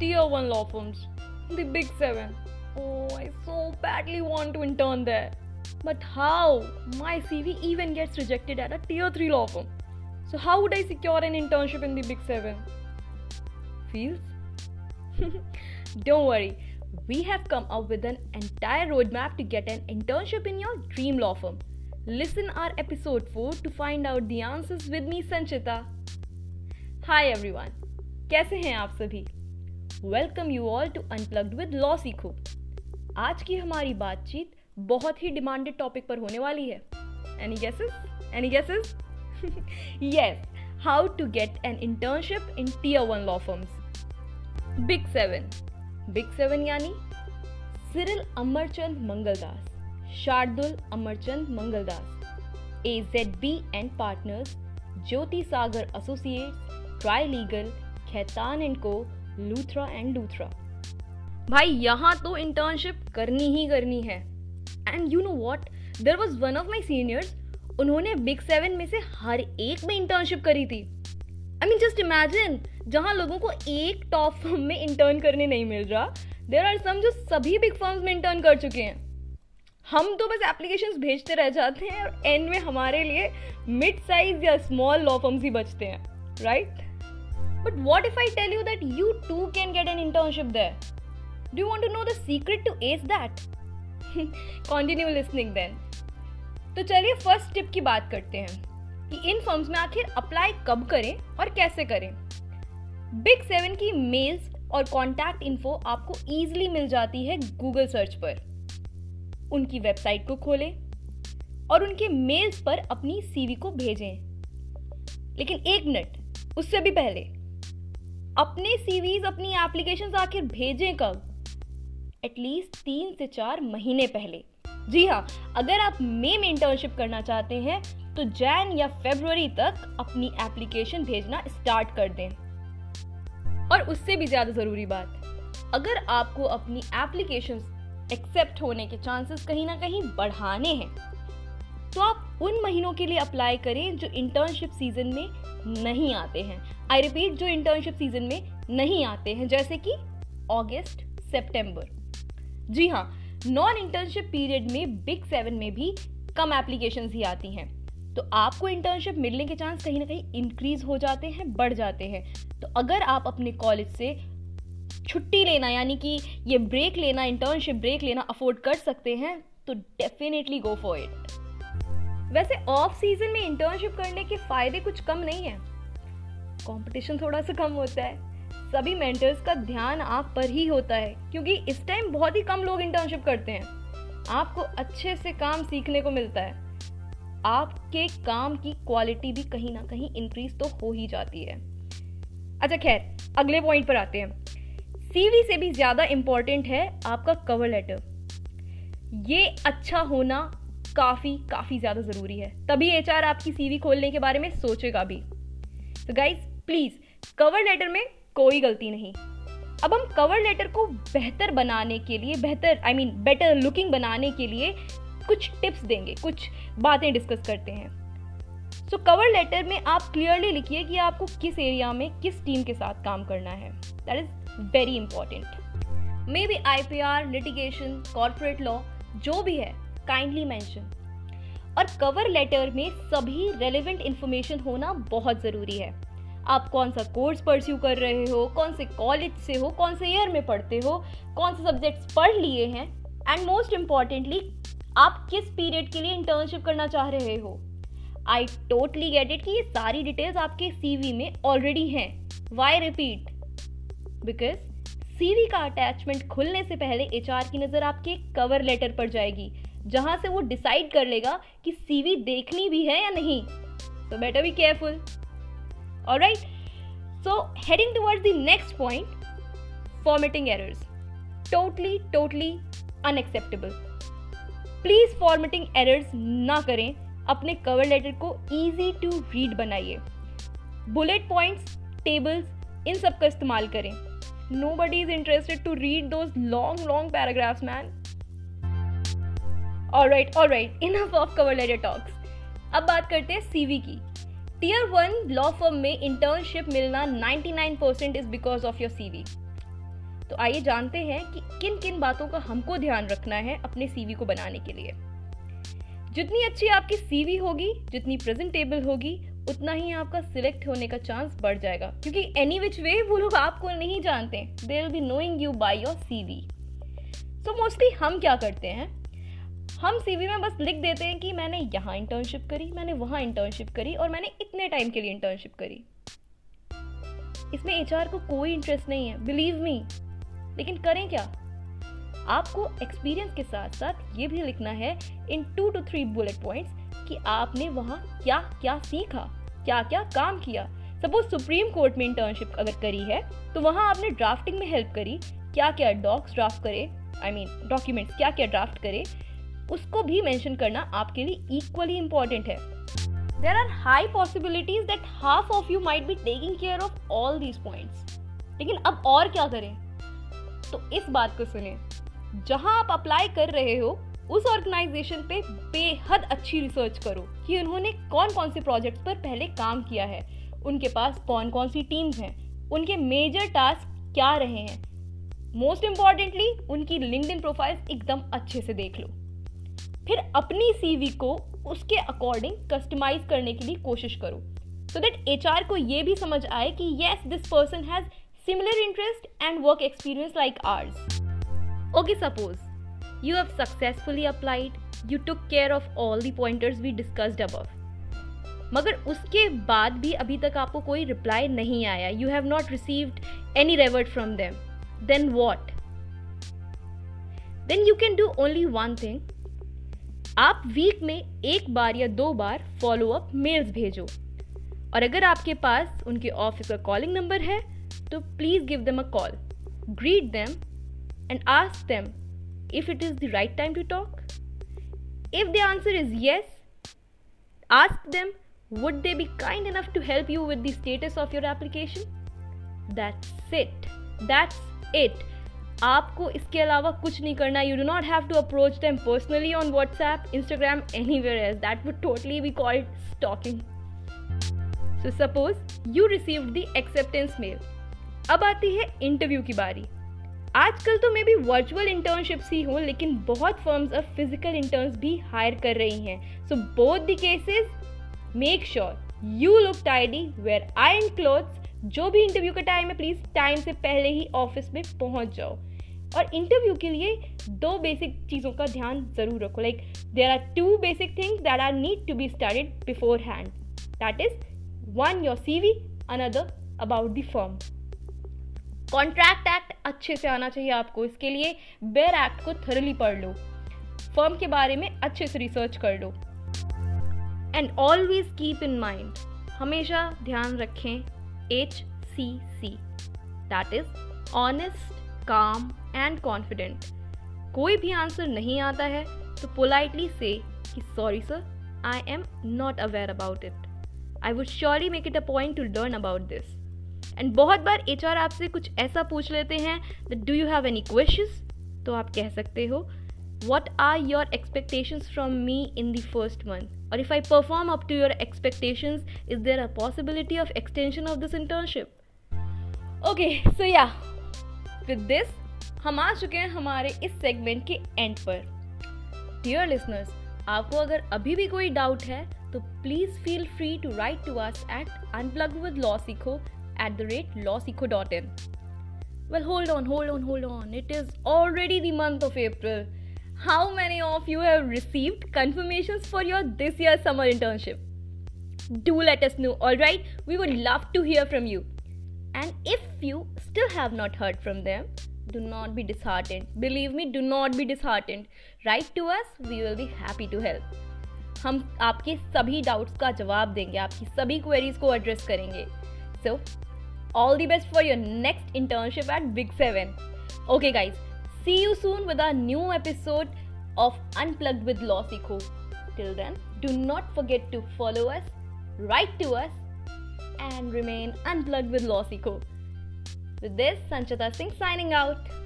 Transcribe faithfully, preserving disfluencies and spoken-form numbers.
tier one law firms, the big seven. Oh, I so badly want to intern there. But how? My C V even gets rejected at a tier three law firm. So how would I secure an internship in the big seven? Fields? Don't worry, we have come up with an entire roadmap to get an internship in your dream law firm. Listen our episode four to find out the answers with me, Sanchita. Hi everyone, कैसे हैं आप सभी? Welcome you all to Unplugged with Lawsikho. आज की हमारी बातचीत बहुत ही demanded topic पर होने वाली है. Any guesses? Any guesses? Yes, how to get an internship in tier one law firms. Big Seven. Big Seven यानी Cyril Amarchand Mangaldas, Shardul Amarchand Mangaldas, AZB and partners, Jyoti Sagar associates, Trilegal, Khaitan and co, Luthra and Luthra. भाई यहाँ तो internship करनी ही करनी है. And you know what, there was one of my seniors, उन्होंने big seven में से हर एक में इंटर्नशिप करी थी. आई मीन जस्ट इमेजिन, जहाँ लोगों को एक टॉप फर्म में इंटर्न करने नहीं मिल रहा, देयर आर सम जो सभी बिग फर्म्स में इंटर्न कर चुके हैं. हम तो बस एप्लीकेशंस भेजते रह जाते हैं और एंड में हमारे लिए मिड साइज या स्मॉल लॉ फर्म्स ही बचते हैं, right? But what if I tell you that you too can get an internship there? Do you want to know the secret to ace that? Continue listening then. तो चलिए first tip की बात करते हैं कि इन फर्म्स में आखिर apply कब करें और कैसे करें. बिग सेवन की मेल्स और कॉन्टैक्ट इन्फो आपको ईजिली मिल जाती है गूगल सर्च पर. उनकी वेबसाइट को खोलें और उनके मेल्स पर अपनी सीवी को भेजें. लेकिन एक मिनट, उससे भी पहले अपने सीवीज, अपनी एप्लीकेशंस आखिर भेजें कब? एटलीस्ट तीन से चार महीने पहले. जी हाँ, अगर आप मई में इंटर्नशिप करना चाहते हैं तो जैन या फरवरी तक अपनी एप्लीकेशन भेजना स्टार्ट कर दें. और उससे भी ज्यादा जरूरी बात, अगर आपको अपनी एप्लीकेशंस एक्सेप्ट होने के चांसेस कहीं ना कहीं बढ़ाने हैं तो आप उन महीनों के लिए अप्लाई करें जो इंटर्नशिप सीजन में नहीं आते हैं. आई रिपीट, जो इंटर्नशिप सीजन में नहीं आते हैं, जैसे कि अगस्त, सितंबर. जी हाँ, नॉन इंटर्नशिप पीरियड में बिग सेवन में भी कम एप्लीकेशंस ही आती हैं, तो आपको इंटर्नशिप मिलने के चांस कहीं ना कहीं इंक्रीज हो जाते हैं, बढ़ जाते हैं. तो अगर आप अपने कॉलेज से छुट्टी लेना, यानी कि ये ब्रेक लेना, इंटर्नशिप ब्रेक लेना अफोर्ड कर सकते हैं तो डेफिनेटली गो फॉर इट. वैसे ऑफ सीजन में इंटर्नशिप करने के फायदे कुछ कम नहीं है. कंपटीशन थोड़ा सा कम होता है, सभी मेंटर्स का ध्यान आप पर ही होता है क्योंकि इस टाइम बहुत ही कम लोग इंटर्नशिप करते हैं. आपको अच्छे से काम सीखने को मिलता है, आपके काम की क्वालिटी भी कहीं ना कहीं इंक्रीज तो हो ही जाती है. अच्छा खैर, अगले पॉइंट पर आते हैं. सीवी से भी ज़्यादा इम्पॉर्टेंट है आपका कवर लेटर. ये अच्छा होना काफ़ी काफ़ी ज़्यादा ज़रूरी है, तभी एचआर आपकी सीवी खोलने के बारे में सोचेगा भी. So guys please, cover letter में कोई गलती नहीं. अब हम कवर लेटर को बेहतर बनाने के लिए, बेहतर आई मीन बेटर लुकिंग बनाने के लिए कुछ टिप्स देंगे, कुछ बातें डिस्कस करते हैं. सो कवर लेटर में आप क्लियरली लिखिए कि आपको किस एरिया में किस टीम के साथ काम करना है. That is very important. Maybe I P R, litigation, corporate law, जो भी है काइंडली मेंशन. और कवर लेटर में सभी रेलिवेंट इन्फॉर्मेशन होना बहुत ज़रूरी है. आप कौन सा कोर्स परस्यू कर रहे हो, कौन से कॉलेज से हो, कौन से ईयर में पढ़ते हो, कौन से सब्जेक्ट्स पढ़ लिए हैं, एंड मोस्ट इम्पॉर्टेंटली आप किस पीरियड के लिए इंटर्नशिप करना चाह रहे हो. आई टोटली गेट इट कि ये सारी डिटेल्स आपके सीवी में ऑलरेडी हैं. Why repeat? बिकॉज सीवी का अटैचमेंट खुलने से पहले एचआर की नज़र आपके कवर लेटर पर जाएगी, जहां से वो डिसाइड कर लेगा कि सीवी देखनी भी है या नहीं. So better be careful. Alright, so heading towards the next point, formatting errors. Totally totally unacceptable. Please formatting errors ना करें. अपने कवर लेटर को ईजी टू रीड बनाइए. बुलेट पॉइंट्स, टेबल्स, इन सब का इस्तेमाल करें. Nobody is interested to read those long, long paragraphs, man. All right, all right. Enough of cover letter talks. अब बात करते हैं सीवी की. Tier वन law firm में internship मिलना ninety-nine percent is because of your C V. तो आइए जानते हैं कि किन किन बातों का हमको ध्यान रखना है अपने सीवी को बनाने के लिए। जितनी अच्छी आपकी सीवी होगी, जितनी प्रेजेंटेबल होगी, उतना ही आपका सिलेक्ट होने का चांस बढ़ जाएगा, क्योंकि एनी विच वे वो लोग आपको नहीं जानते, they will be knowing you by your CV. तो मोस्टली हम क्या करते हैं, हम सीवी में बस लिख देते हैं कि मैंने यहाँ इंटर्नशिप करी, मैंने वहाँ इंटर्नशिप करी और मैंने इतने टाइम के लिए इंटर्नशिप करी। इसमें एचआर को कोई इंटरेस्ट नहीं है, बिलीव मी। लेकिन करें क्या, आपको एक्सपीरियंस के साथ साथ ये भी लिखना है in two to three bullet points कि आपने वहाँ क्या क्या सीखा, क्या क्या काम किया। सपोज सुप्रीम कोर्ट में इंटर्नशिप अगर करी है तो वहाँ आपने ड्राफ्टिंग में हेल्प करी, क्या क्या डॉक्स ड्राफ्ट करे, आई मीन डॉक्यूमेंट्स क्या क्या ड्राफ्ट करे, उसको भी मेंशन करना आपके लिए इक्वली इम्पॉर्टेंट है। There are high possibilities that half of you might be taking care of all these points. लेकिन अब और क्या करें, तो इस बात को सुने, जहां आप अप्लाई कर रहे हो उस ऑर्गेनाइजेशन पे बेहद अच्छी रिसर्च करो कि उन्होंने कौन कौन से प्रोजेक्ट्स पर पहले काम किया है, उनके पास कौन कौन सी टीम्स हैं, उनके मेजर टास्क क्या रहे हैं, मोस्ट इम्पॉर्टेंटली उनकी लिंक्डइन प्रोफाइल एकदम अच्छे से देख लो। फिर अपनी सीवी को उसके अकॉर्डिंग कस्टमाइज करने के लिए कोशिश करो, सो दैट एचआर को ये भी समझ आए कि yes this person has similar interest and work experience like ours. Okay, suppose you have successfully applied, you took care of all the pointers we discussed above. मगर उसके बाद भी अभी तक आपको कोई reply नहीं आया, you have not received any revert from them. Then what? Then you can do only one thing. आप week में एक बार या दो बार follow up mails भेजो, और अगर आपके पास उनके office का calling number है तो please give them a call, greet them and ask them if it is the right time to talk. If the answer is yes, ask them would they be kind enough to help you with the status of your application. That's it. That's it. आपको इसके अलावा कुछ नहीं करना। You do not have to approach them personally on WhatsApp, Instagram, anywhere else. That would totally be called stalking. So suppose you received the acceptance mail. अब आती है interview की बारी। आजकल तो मे बी वर्चुअल इंटर्नशिप्स ही हो, लेकिन बहुत फर्म्स अब फिजिकल इंटर्न्स भी हायर कर रही हैं। So both the cases make sure you look tidy, wear iron clothes. जो भी इंटरव्यू का टाइम है प्लीज टाइम से पहले ही ऑफिस में पहुंच जाओ। और इंटरव्यू के लिए दो बेसिक चीज़ों का ध्यान जरूर रखो, like there are two basic things that are need to be studied beforehand, that is one your CV, another about the firm. Contract act अच्छे से आना चाहिए आपको, इसके लिए बेयर एक्ट को थरली पढ़ लो, फर्म के बारे में अच्छे से रिसर्च कर लो। And always keep in mind, हमेशा ध्यान रखें H C C, that is honest, calm and confident. कोई भी आंसर नहीं आता है तो पोलाइटली से कि sorry sir, I am not aware about it, I would surely make it a point to learn about this. And बहुत बार एचआर आपसे कुछ ऐसा पूछ लेते हैं that do you have any questions, तो आप कह सकते हो what are your expectations from me in the first month, और if I perform up to your expectations is there a possibility of extension of this internship. Okay, so yeah with this हम आ चुके हैं हमारे इस segment के and पर। Dear listeners, आपको अगर अभी भी कोई डाउट है तो please feel free to write to us at unplugged with LawSikho at the rate lawsikho dot in. Well, hold on, hold on, hold on. It is already the month of April. How many of you have received confirmations for your this year's summer internship? Do let us know, alright? We would love to hear from you. And if you still have not heard from them, do not be disheartened. Believe me, do not be disheartened. Write to us, we will be happy to help. हम आपके सभी doubts का जवाब देंगे, आपकी सभी queries को address करेंगे. So, all the best for your next internship at Big seven. Okay guys, see you soon with our new episode of Unplugged with Lawsikho. Till then, do not forget to follow us, write to us and remain unplugged with Lawsikho. With this, Sanchita Singh signing out.